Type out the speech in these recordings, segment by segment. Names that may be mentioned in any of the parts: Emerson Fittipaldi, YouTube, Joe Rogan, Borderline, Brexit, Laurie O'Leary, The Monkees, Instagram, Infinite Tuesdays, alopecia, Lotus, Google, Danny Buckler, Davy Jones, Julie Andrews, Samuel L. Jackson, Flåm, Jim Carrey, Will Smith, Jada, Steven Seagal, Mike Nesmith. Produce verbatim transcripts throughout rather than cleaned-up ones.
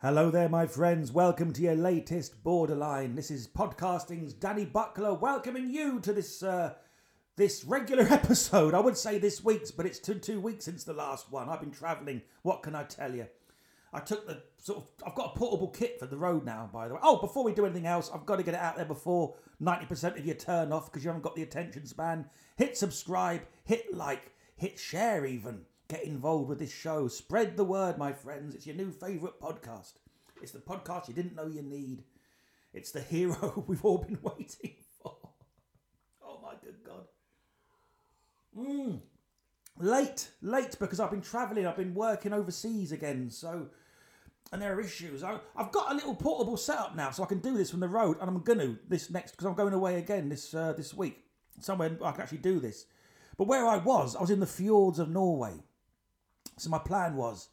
Hello there, my friends. Welcome to your latest Borderline. This is podcasting's Danny Buckler welcoming you to this uh, this regular episode. I would say this week's, but it's two, two weeks since the last one. I've been travelling. What can I tell you? I took the sort of. I've got a portable kit for the road now, by the way. Oh, before we do anything else, I've got to get it out there before ninety percent of you turn off because you haven't got the attention span. Hit subscribe, hit like, hit share even. Get involved with this show. Spread the word, my friends. It's your new favourite podcast. It's the podcast you didn't know you need. It's the hero we've all been waiting for. Oh, my good God. Mm. Late, late, because I've been travelling. I've been working overseas again, so... And there are issues. I, I've got a little portable setup now, so I can do this from the road. And I'm going to this next, because I'm going away again this uh, this week. Somewhere I can actually do this. But where I was, I was in the fjords of Norway. So my plan was,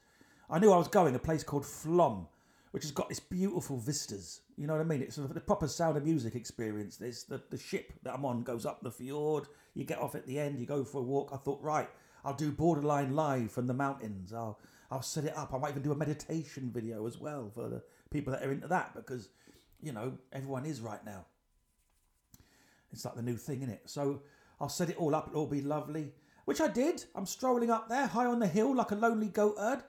I knew I was going to a place called Flåm, which has got this beautiful vistas. You know what I mean? It's the proper Sound of Music experience. There's the, the ship that I'm on goes up the fjord. You get off at the end. You go for a walk. I thought, right, I'll do Borderline live from the mountains. I'll I'll set it up. I might even do a meditation video as well for the people that are into that because, you know, everyone is right now. It's like the new thing, isn't it? So I'll set it all up. It'll all be lovely. Which I did. I'm strolling up there, high on the hill, like a lonely goat herd,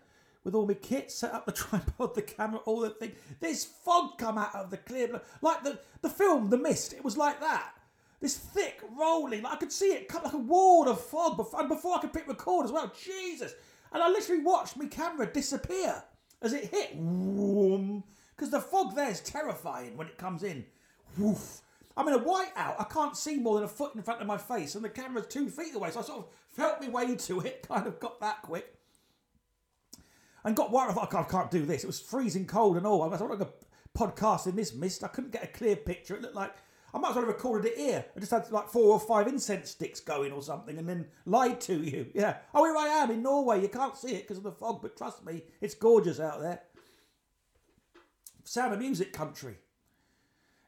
with all my kit, set up the tripod, the camera, all the thing. This fog come out of the clear, like the, the film, The Mist, it was like that. This thick, rolling, like I could see it come like a wall of fog, before, and before I could hit record as well, Jesus. And I literally watched my camera disappear as it hit. Because the fog there is terrifying when it comes in. Woof. I'm in a whiteout. I can't see more than a foot in front of my face and the camera's two feet away. So I sort of felt my way to it, kind of got that quick. And got worried. I thought, I can't do this. It was freezing cold and all. I was like a podcast in this mist. I couldn't get a clear picture. It looked like I might as well have recorded it here. I just had like four or five incense sticks going or something and then lied to you. Yeah. Oh, here I am in Norway. You can't see it because of the fog, but trust me, it's gorgeous out there. Sound of Music country.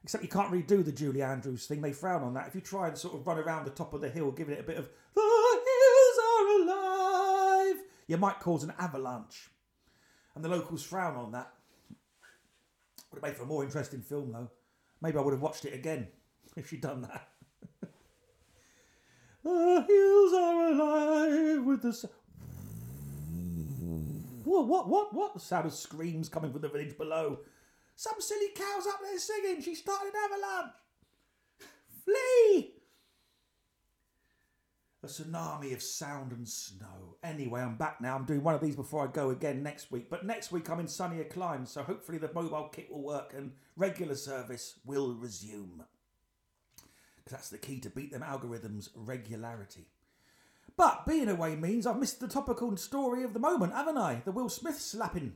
Except you can't really do the Julie Andrews thing. They frown on that. If you try and sort of run around the top of the hill, giving it a bit of, the hills are alive, you might cause an avalanche. And the locals frown on that. Would have made for a more interesting film, though. Maybe I would have watched it again if she'd done that. The hills are alive with the... So- what, what, what, what? The sound of screams coming from the village below. Some silly cow's up there singing. She started an avalanche. Flee! A tsunami of sound and snow. Anyway, I'm back now. I'm doing one of these before I go again next week. But next week I'm in sunnier climes, so hopefully the mobile kit will work and regular service will resume. Because that's the key to beat them algorithms, regularity. But being away means I've missed the topical story of the moment, haven't I? The Will Smith slapping.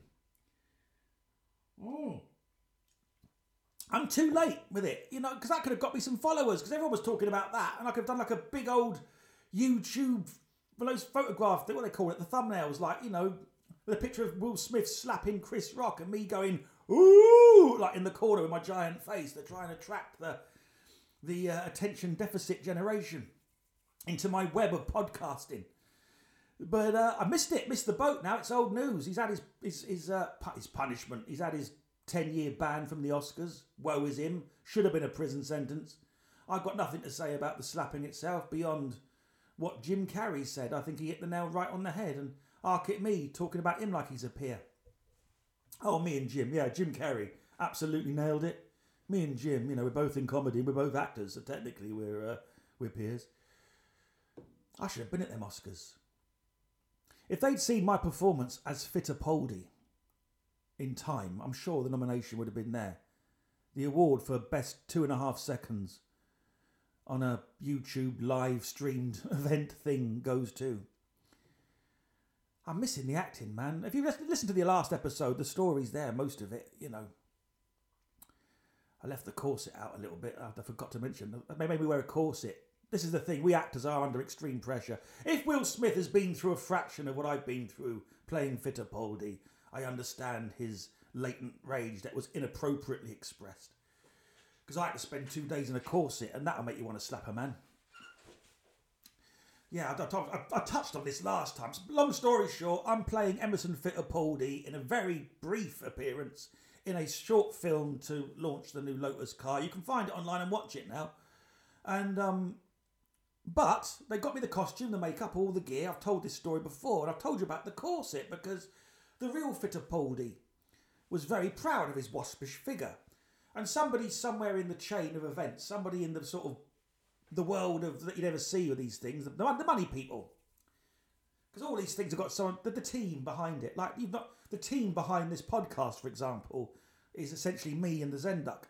Mm. I'm too late with it, you know, because that could have got me some followers, because everyone was talking about that, and I could have done like a big old YouTube photograph, what do they call it, the thumbnails, like, you know, with a picture of Will Smith slapping Chris Rock and me going, ooh, like in the corner with my giant face. They're trying to attract the, the uh, attention deficit generation into my web of podcasting. But uh, I missed it, missed the boat now, it's old news. He's had his, his, his, uh, his punishment, he's had his... ten-year ban from the Oscars. Woe is him. Should have been a prison sentence. I've got nothing to say about the slapping itself beyond what Jim Carrey said. I think he hit the nail right on the head. And arc at me, talking about him like he's a peer. Oh, me and Jim. Yeah, Jim Carrey. Absolutely nailed it. Me and Jim, you know, we're both in comedy. We're both actors. So technically we're, uh, we're peers. I should have been at them Oscars. If they'd seen my performance as Fittipaldi, in time, I'm sure the nomination would have been there. The award for best two and a half seconds on a YouTube live streamed event thing goes to. I'm missing the acting, man. If you listen to the last episode, the story's there, most of it, you know. I left the corset out a little bit. I forgot to mention. They made me wear a corset. This is the thing. We actors are under extreme pressure. If Will Smith has been through a fraction of what I've been through playing Fittipaldi, I understand his latent rage that was inappropriately expressed. Because I had to spend two days in a corset and that'll make you want to slap a man. Yeah, I, I, I touched on this last time. Long story short, I'm playing Emerson Fittipaldi in a very brief appearance in a short film to launch the new Lotus car. You can find it online and watch it now. And um, but they got me the costume, the makeup, all the gear. I've told this story before, and I've told you about the corset because the real Fittipaldi was very proud of his waspish figure. And somebody somewhere in the chain of events, somebody in the sort of the world of that you never see with these things, the, the money people, because all these things have got someone, the, the team behind it. Like you've not the team behind this podcast, for example, is essentially me and the Zenduck.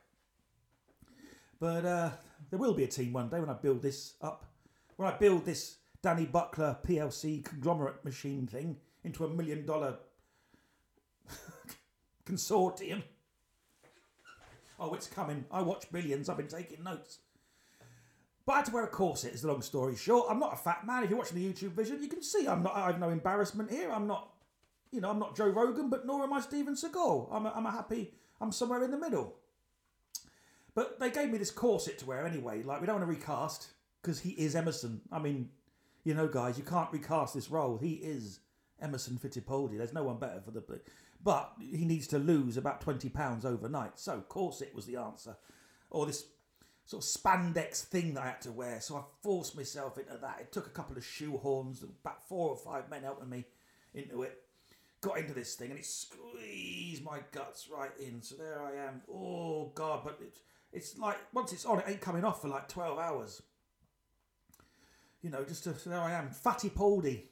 But uh, there will be a team one day when I build this up, when I build this Danny Buckler P L C conglomerate machine thing into a million dollar consortium. Oh, it's coming. I watch Billions. I've been taking notes. But I had to wear a corset, is the long story short. I'm not a fat man. If you're watching the YouTube vision, you can see I'm not. I have no embarrassment here. I'm not, you know, I'm not Joe Rogan, but nor am I Steven Seagal. I'm a, I'm a happy, I'm somewhere in the middle. But they gave me this corset to wear anyway. Like, we don't want to recast because he is Emerson. I mean, you know, guys, you can't recast this role. He is Emerson Fittipaldi. There's no one better for the... But he needs to lose about twenty pounds overnight. So corset was the answer. Or this sort of spandex thing that I had to wear. So I forced myself into that. It took a couple of shoehorns, about four or five men helping me into it. Got into this thing and it squeezed my guts right in. So there I am. Oh, God. But it, it's like, once it's on, it ain't coming off for like twelve hours. You know, just to, so there I am. Fittipaldi.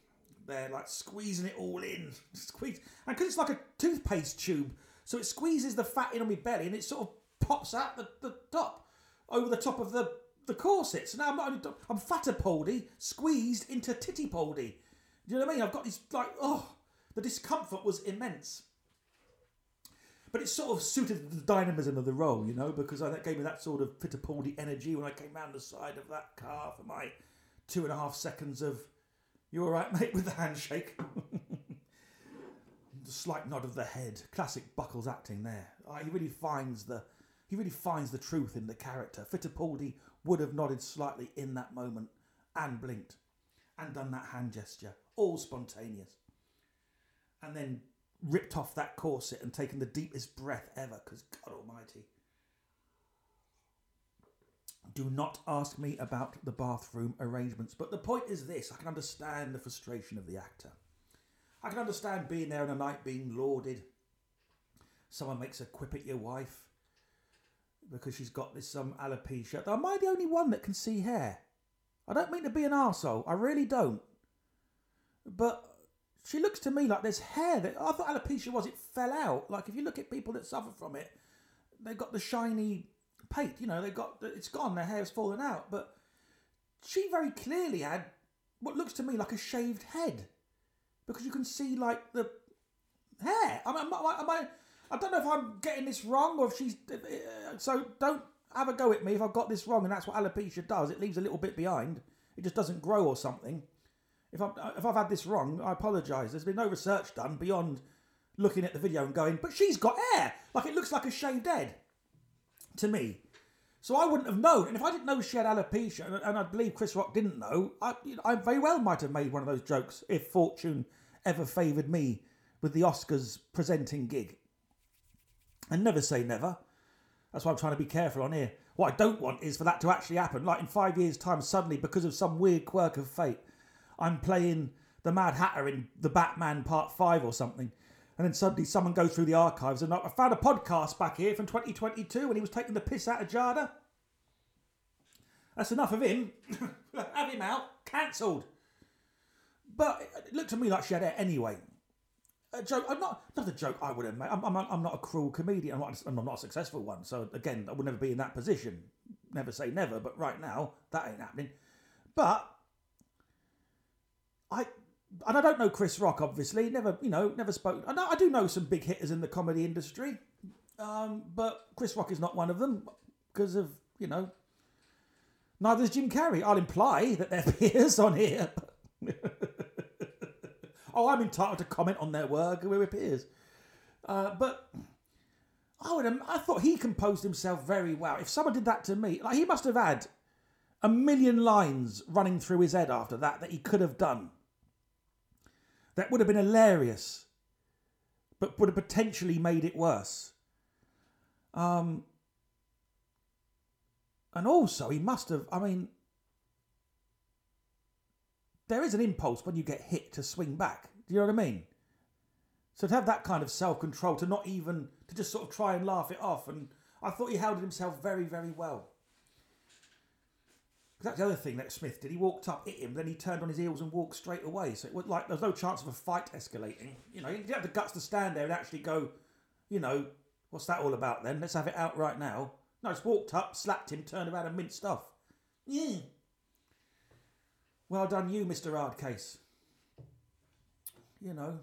There, like squeezing it all in. Squeeze. And because it's like a toothpaste tube, so it squeezes the fat in on my belly and it sort of pops out the, the top, over the top of the, the corset. So now I'm not only, I'm Fittipaldi squeezed into Tittipaldi. Do you know what I mean? I've got this, like, oh, the discomfort was immense. But it sort of suited the dynamism of the role, you know, because I, that gave me that sort of Fittipaldi energy when I came round the side of that car for my two and a half seconds of, "You all right, mate?" with the handshake. The slight nod of the head. Classic Buckles acting there. Oh, he really finds the he really finds the truth in the character. Fittipaldi would have nodded slightly in that moment and blinked and done that hand gesture. All spontaneous. And then ripped off that corset and taken the deepest breath ever, because God almighty. Do not ask me about the bathroom arrangements. But the point is this. I can understand the frustration of the actor. I can understand being there on a night being lauded. Someone makes a quip at your wife because she's got this some um, alopecia. Am I the only one that can see hair? I don't mean to be an arsehole. I really don't. But she looks to me like there's hair that... I thought alopecia was it fell out. Like, if you look at people that suffer from it, they've got the shiny... Pate, you know, they got it's gone, their hair's fallen out, but she very clearly had what looks to me like a shaved head because you can see like the hair. I mean, am I, am I, I don't know if I'm getting this wrong or if she's uh, so don't have a go at me if I've got this wrong, and that's what alopecia does. It leaves a little bit behind, it just doesn't grow or something. If I'm if I've had this wrong, I apologise. There's been no research done beyond looking at the video and going, but she's got hair, like it looks like a shaved head. To me. So I wouldn't have known. And if I didn't know she had alopecia, and, and I believe Chris Rock didn't know, I, you know, I very well might have made one of those jokes if fortune ever favoured me with the Oscars presenting gig. And never say never. That's why I'm trying to be careful on here. What I don't want is for that to actually happen. Like in five years' time, suddenly, because of some weird quirk of fate, I'm playing the Mad Hatter in The Batman Part five or something. And then suddenly someone goes through the archives and like, I found a podcast back here from twenty twenty-two when he was taking the piss out of Jada. That's enough of him. Have him out. Cancelled. But it looked to me like she had it anyway. A joke, I'm not, not a joke I would have made. I'm, I'm, I'm not a cruel comedian. I'm not, I'm not a successful one. So again, I would never be in that position. Never say never. But right now, that ain't happening. But I... And I don't know Chris Rock, obviously. Never, you know, never spoke. I, know, I do know some big hitters in the comedy industry. Um, but Chris Rock is not one of them because of, you know, neither is Jim Carrey. I'll imply that they're peers on here. Oh, I'm entitled to comment on their work. We're peers. Uh, but I, would, I thought he composed himself very well. If someone did that to me, like he must have had a million lines running through his head after that that he could have done. That would have been hilarious, but would have potentially made it worse. Um, and also, he must have, I mean, there is an impulse when you get hit to swing back. Do you know what I mean? So to have that kind of self-control, to not even, to just sort of try and laugh it off. And I thought he held himself very, very well. That's the other thing that Smith did. He walked up, hit him, then he turned on his heels and walked straight away. So it was like there was no chance of a fight escalating. You know, he didn't have the guts to stand there and actually go, you know, what's that all about then? Let's have it out right now. No, just walked up, slapped him, turned around and minced off. Yeah. Well done you, Mister Hardcase. You know,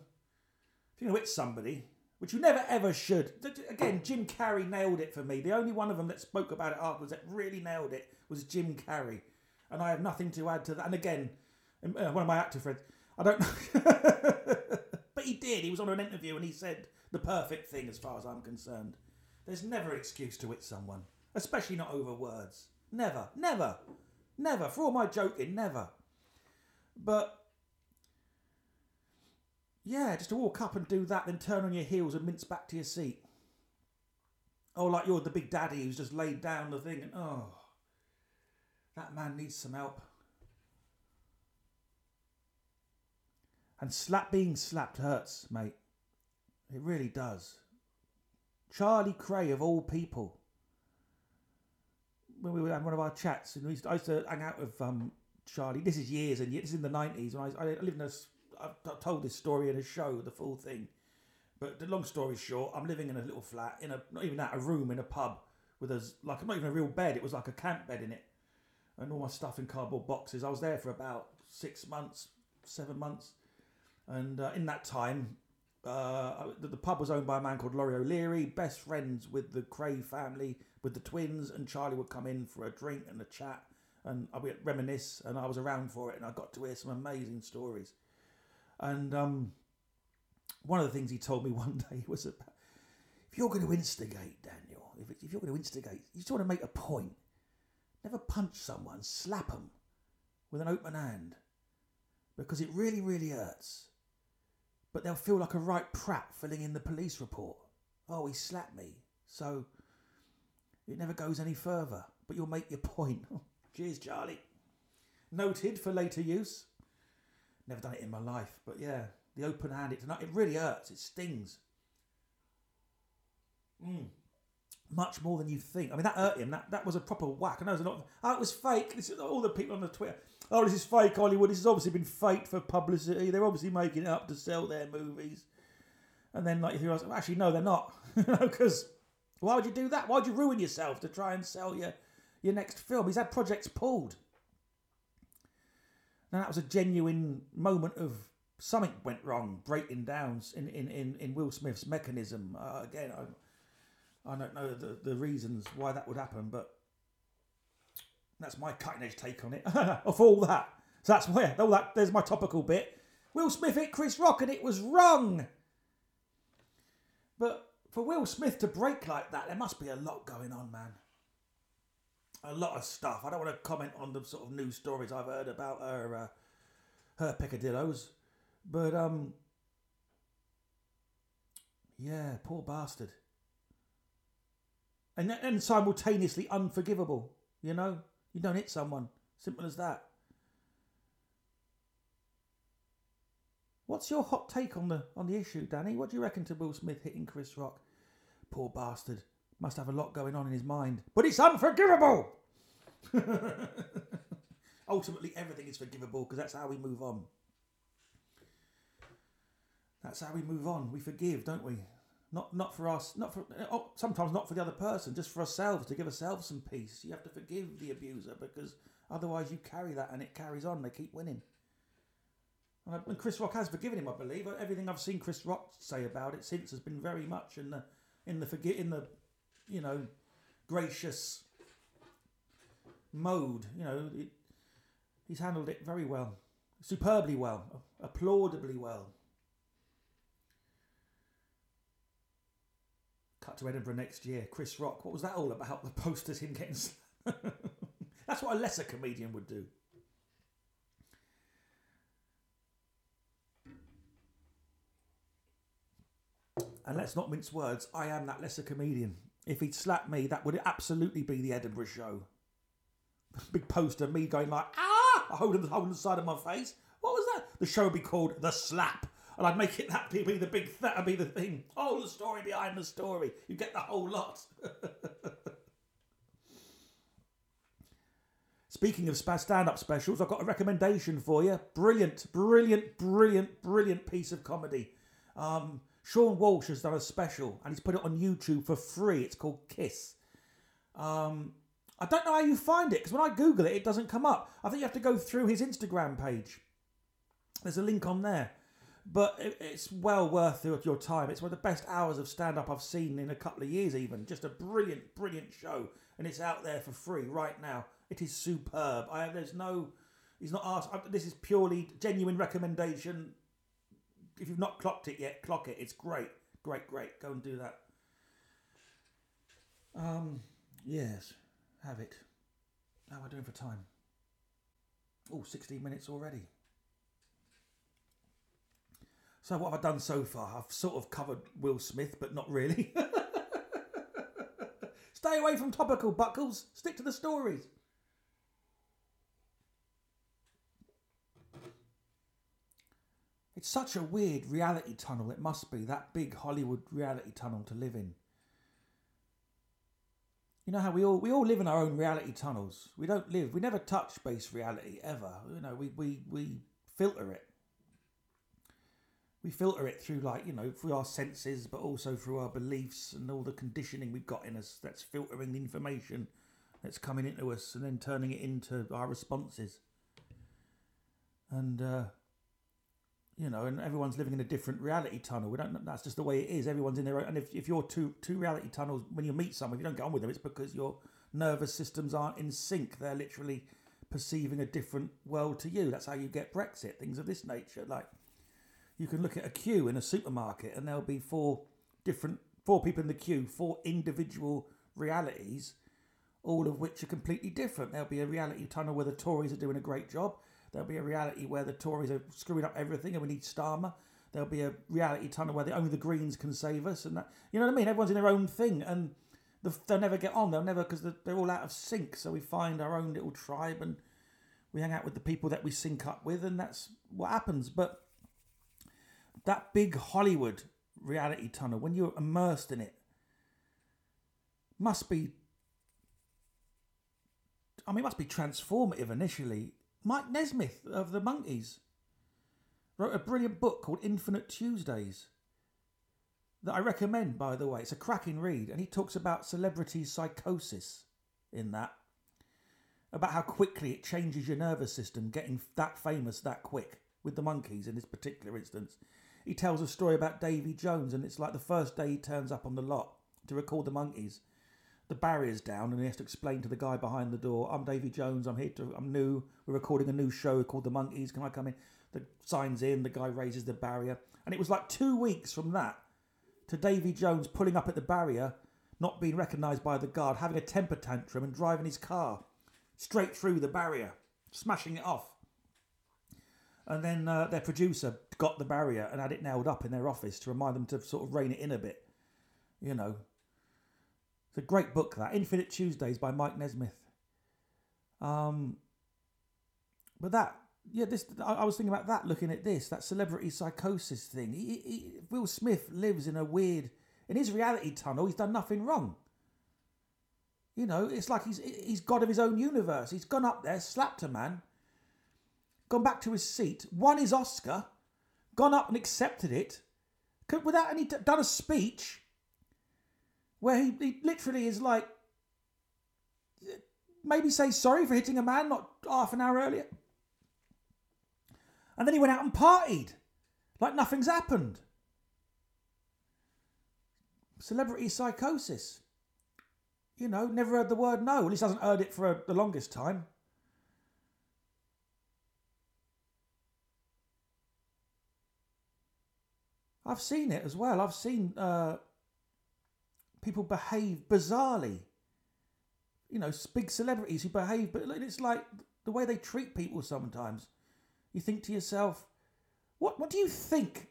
if you're going to hit somebody, which you never ever should. Again, Jim Carrey nailed it for me. The only one of them that spoke about it afterwards that really nailed it was Jim Carrey. And I have nothing to add to that. And again, one of my actor friends, I don't know. But he did. He was on an interview and he said the perfect thing as far as I'm concerned. There's never an excuse to hit someone. Especially not over words. Never. Never. Never. For all my joking, never. But yeah, just to walk up and do that, then turn on your heels and mince back to your seat. Oh, like you're the big daddy who's just laid down the thing and, oh, that man needs some help. And slap being slapped hurts, mate. It really does. Charlie Kray, of all people. When we were having one of our chats, and we used to, I used to hang out with um, Charlie. This is years and years. This is in the nineties. When I, I lived in a... I've told this story in a show, the full thing. But the long story short, I'm living in a little flat, in a not even that, a room in a pub with a, like, not even a real bed. It was like a camp bed in it. And all my stuff in cardboard boxes. I was there for about six months, seven months. And uh, in that time, uh, the, the pub was owned by a man called Laurie O'Leary, best friends with the Kray family, with the twins. And Charlie would come in for a drink and a chat. And I would reminisce, and I was around for it. And I got to hear some amazing stories. And um, one of the things he told me one day was about, if you're going to instigate, Daniel, if, if you're going to instigate, you just want to make a point. Never punch someone, slap them with an open hand, because it really, really hurts. But they'll feel like a right prat filling in the police report. Oh, he slapped me. So it never goes any further, but you'll make your point. Oh, cheers, Charlie. Noted for later use. Never done it in my life, but yeah, the open hand, it, it really hurts, it stings. Mm. Much more than you think. I mean, that hurt him, that, that was a proper whack. I know there's a lot of, oh, it was fake. This is, all the people on the Twitter, oh, this is fake Hollywood, this has obviously been faked for publicity, they're obviously making it up to sell their movies. And then, like, you realize, well, actually, no, they're not. Because why would you do that? Why would you ruin yourself to try and sell your, your next film? He's had projects pulled. Now, that was a genuine moment of something went wrong, breaking down in, in, in, in Will Smith's mechanism. Uh, again, I, I don't know the, the reasons why that would happen, but that's my cutting-edge take on it. Of all that. So that's where, all that, there's my topical bit. Will Smith hit Chris Rock and it was wrong. But for Will Smith to break like that, there must be a lot going on, man. A lot of stuff. I don't want to comment on the sort of news stories I've heard about her, uh, her peccadillos, but um, yeah, poor bastard. And and simultaneously unforgivable. You know, you don't hit someone. Simple as that. What's your hot take on the on the issue, Danny? What do you reckon to Will Smith hitting Chris Rock? Poor bastard. Must have a lot going on in his mind. But it's unforgivable! Ultimately, everything is forgivable because that's how we move on. That's how we move on. We forgive, don't we? Not not for us, not for oh, sometimes not for the other person, just for ourselves, to give ourselves some peace. You have to forgive the abuser because otherwise you carry that and it carries on. They keep winning. And Chris Rock has forgiven him, I believe. Everything I've seen Chris Rock say about it since has been very much in the in the forgi- in the you know, gracious mode. You know, it, he's handled it very well. Superbly well. Applaudably well. Cut to Edinburgh next year. Chris Rock. What was that all about? The posters, him getting... That's what a lesser comedian would do. And let's not mince words, I am that lesser comedian. If he'd slapped me, that would absolutely be the Edinburgh show. Big poster of me going like, ah! I hold the, hold the side of my face. What was that? The show would be called The Slap. And I'd make it, that be the big, that'd be the thing. Oh, the story behind the story. You get the whole lot. Speaking of stand-up specials, I've got a recommendation for you. Brilliant, brilliant, brilliant, brilliant piece of comedy. Um, Sean Walsh has done a special and he's put it on YouTube for free. It's called Kiss. Um, I don't know how you find it because when I Google it, it doesn't come up. I think you have to go through his Instagram page. There's a link on there. But it's well worth your time. It's one of the best hours of stand-up I've seen in a couple of years even. Just a brilliant, brilliant show. And it's out there for free right now. It is superb. I have, there's no... He's not asked... I, this is purely genuine recommendation. If you've not clocked it yet, clock it. It's great. Great, great. Go and do that. Um, yes. Have it. How am I doing for time? Oh, sixteen minutes already. So what have I done so far? I've sort of covered Will Smith, but not really. Stay away from topical, Buckles. Stick to the stories. It's such a weird reality tunnel, it must be. That big Hollywood reality tunnel to live in. You know how we all we all live in our own reality tunnels. We don't live, we never touch base reality, ever. You know, we we, we filter it. We filter it through, like, you know, through our senses, but also through our beliefs and all the conditioning we've got in us. That's filtering the information that's coming into us and then turning it into our responses. And, uh, you know, and everyone's living in a different reality tunnel. We don't. That's just the way it is. Everyone's in their own. And if, if you're two, two reality tunnels, when you meet someone, if you don't get on with them, it's because your nervous systems aren't in sync. They're literally perceiving a different world to you. That's how you get Brexit, things of this nature, like... You can look at a queue in a supermarket and there'll be four different, four people in the queue, four individual realities, all of which are completely different. There'll be a reality tunnel where the Tories are doing a great job. There'll be a reality where the Tories are screwing up everything and we need Starmer. There'll be a reality tunnel where the, only the Greens can save us. And that, you know what I mean? Everyone's in their own thing and the, they'll never get on. They'll never, because they're, they're all out of sync. So we find our own little tribe and we hang out with the people that we sync up with and that's what happens. But that big Hollywood reality tunnel, when you're immersed in it, must be, I mean, it must be transformative initially. Mike Nesmith of The Monkees wrote a brilliant book called Infinite Tuesdays that I recommend, by the way. It's a cracking read, and he talks about celebrity psychosis in that, about how quickly it changes your nervous system, getting that famous that quick, with The Monkees in this particular instance. He tells a story about Davy Jones and it's like the first day he turns up on the lot to record The Monkees. The barrier's down and he has to explain to the guy behind the door, I'm Davy Jones, I'm here to, I'm new, we're recording a new show called The Monkees, can I come in? The sign's in, the guy raises the barrier. And it was like two weeks from that to Davy Jones pulling up at the barrier, not being recognised by the guard, having a temper tantrum and driving his car straight through the barrier, smashing it off. And then uh, their producer got the barrier and had it nailed up in their office to remind them to sort of rein it in a bit. You know. It's a great book, that. Infinite Tuesdays by Mike Nesmith. Um, but that, yeah, this I, I was thinking about that, looking at this, that celebrity psychosis thing. He, he, Will Smith lives in a weird, in his reality tunnel, he's done nothing wrong. You know, it's like he's he's God of his own universe. He's gone up there, slapped a man, gone back to his seat, won his Oscar, gone up and accepted it, could, without any, done a speech where he, he literally is like, maybe say sorry for hitting a man not half an hour earlier. And then he went out and partied, like nothing's happened. Celebrity psychosis. You know, never heard the word no, at least hasn't heard it for a, the longest time. I've seen it as well. I've seen uh, people behave bizarrely you know, big celebrities who behave, but it's like the way they treat people sometimes. You think to yourself, what what do you think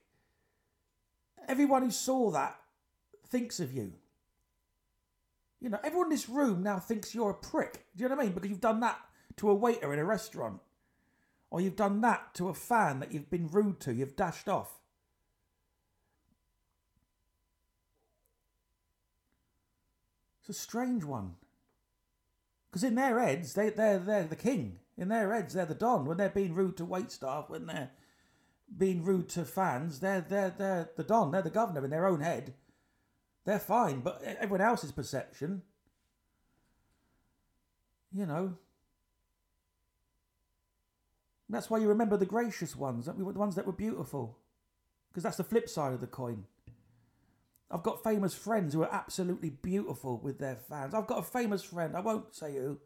everyone who saw that thinks of you? You know, everyone in this room now thinks you're a prick. Do you know what I mean? Because you've done that to a waiter in a restaurant. Or you've done that to a fan that you've been rude to, you've dashed off. It's a strange one. Because in their heads, they, they're, they're the king. In their heads, they're the don. When they're being rude to waitstaff, when they're being rude to fans, they're, they're, they're the don, they're the governor in their own head. They're fine, but everyone else's perception, you know. That's why you remember the gracious ones, the ones that were beautiful. Because that's the flip side of the coin. I've got famous friends who are absolutely beautiful with their fans. I've got a famous friend, I won't say who.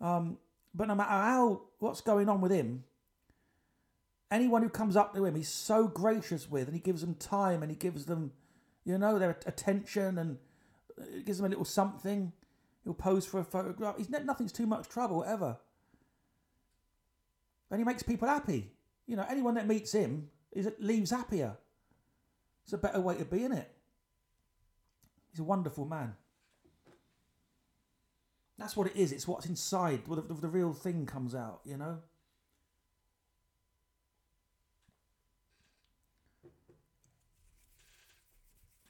Um, but no matter how, what's going on with him, anyone who comes up to him, he's so gracious with, and he gives them time, and he gives them, you know, their attention, and it gives them a little something. He'll pose for a photograph. He's nothing's too much trouble, ever. And he makes people happy. You know, anyone that meets him is leaves happier. It's a better way to be, innit? He's a wonderful man. That's what it is. It's what's inside. Well, the, the real thing comes out, you know?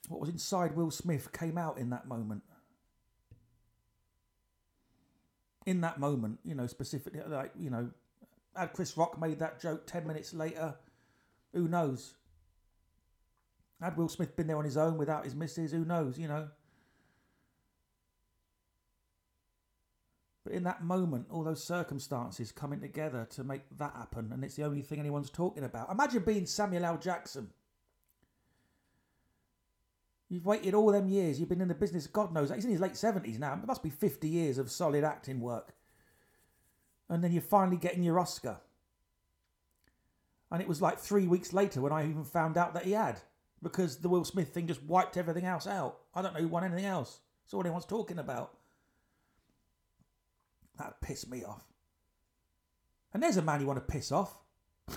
What was inside Will Smith came out in that moment. In that moment, you know, specifically, like, you know, had Chris Rock made that joke ten minutes later, who knows? Had Will Smith been there on his own without his missus, who knows, you know? But in that moment, all those circumstances coming together to make that happen, and it's the only thing anyone's talking about. Imagine being Samuel L. Jackson. You've waited all them years, you've been in the business, God knows, he's in his late seventies now, it must be fifty years of solid acting work. And then you're finally getting your Oscar. And it was like three weeks later when I even found out that he had. Because the Will Smith thing just wiped everything else out. I don't know who won anything else. It's all anyone's talking about. That pissed me off. And there's a man you want to piss off.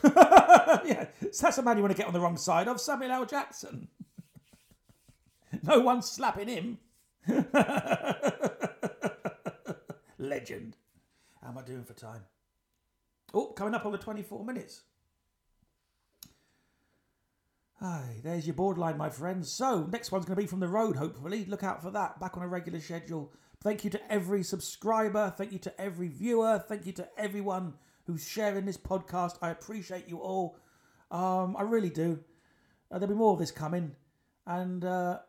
Yeah, so that's a man you want to get on the wrong side of. Samuel L. Jackson. No one's slapping him. Legend. How am I doing for time? Oh, coming up on the twenty-four minutes. Aye, there's your borderline, my friends. So, next one's going to be from the road, hopefully. Look out for that. Back on a regular schedule. Thank you to every subscriber. Thank you to every viewer. Thank you to everyone who's sharing this podcast. I appreciate you all. Um, I really do. Uh, there'll be more of this coming. And uh,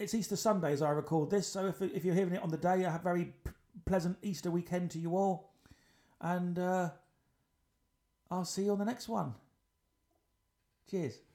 it's Easter Sunday as I record this. So, if, if you're hearing it on the day, I have very... pleasant Easter weekend to you all, and uh, I'll see you on the next one. Cheers.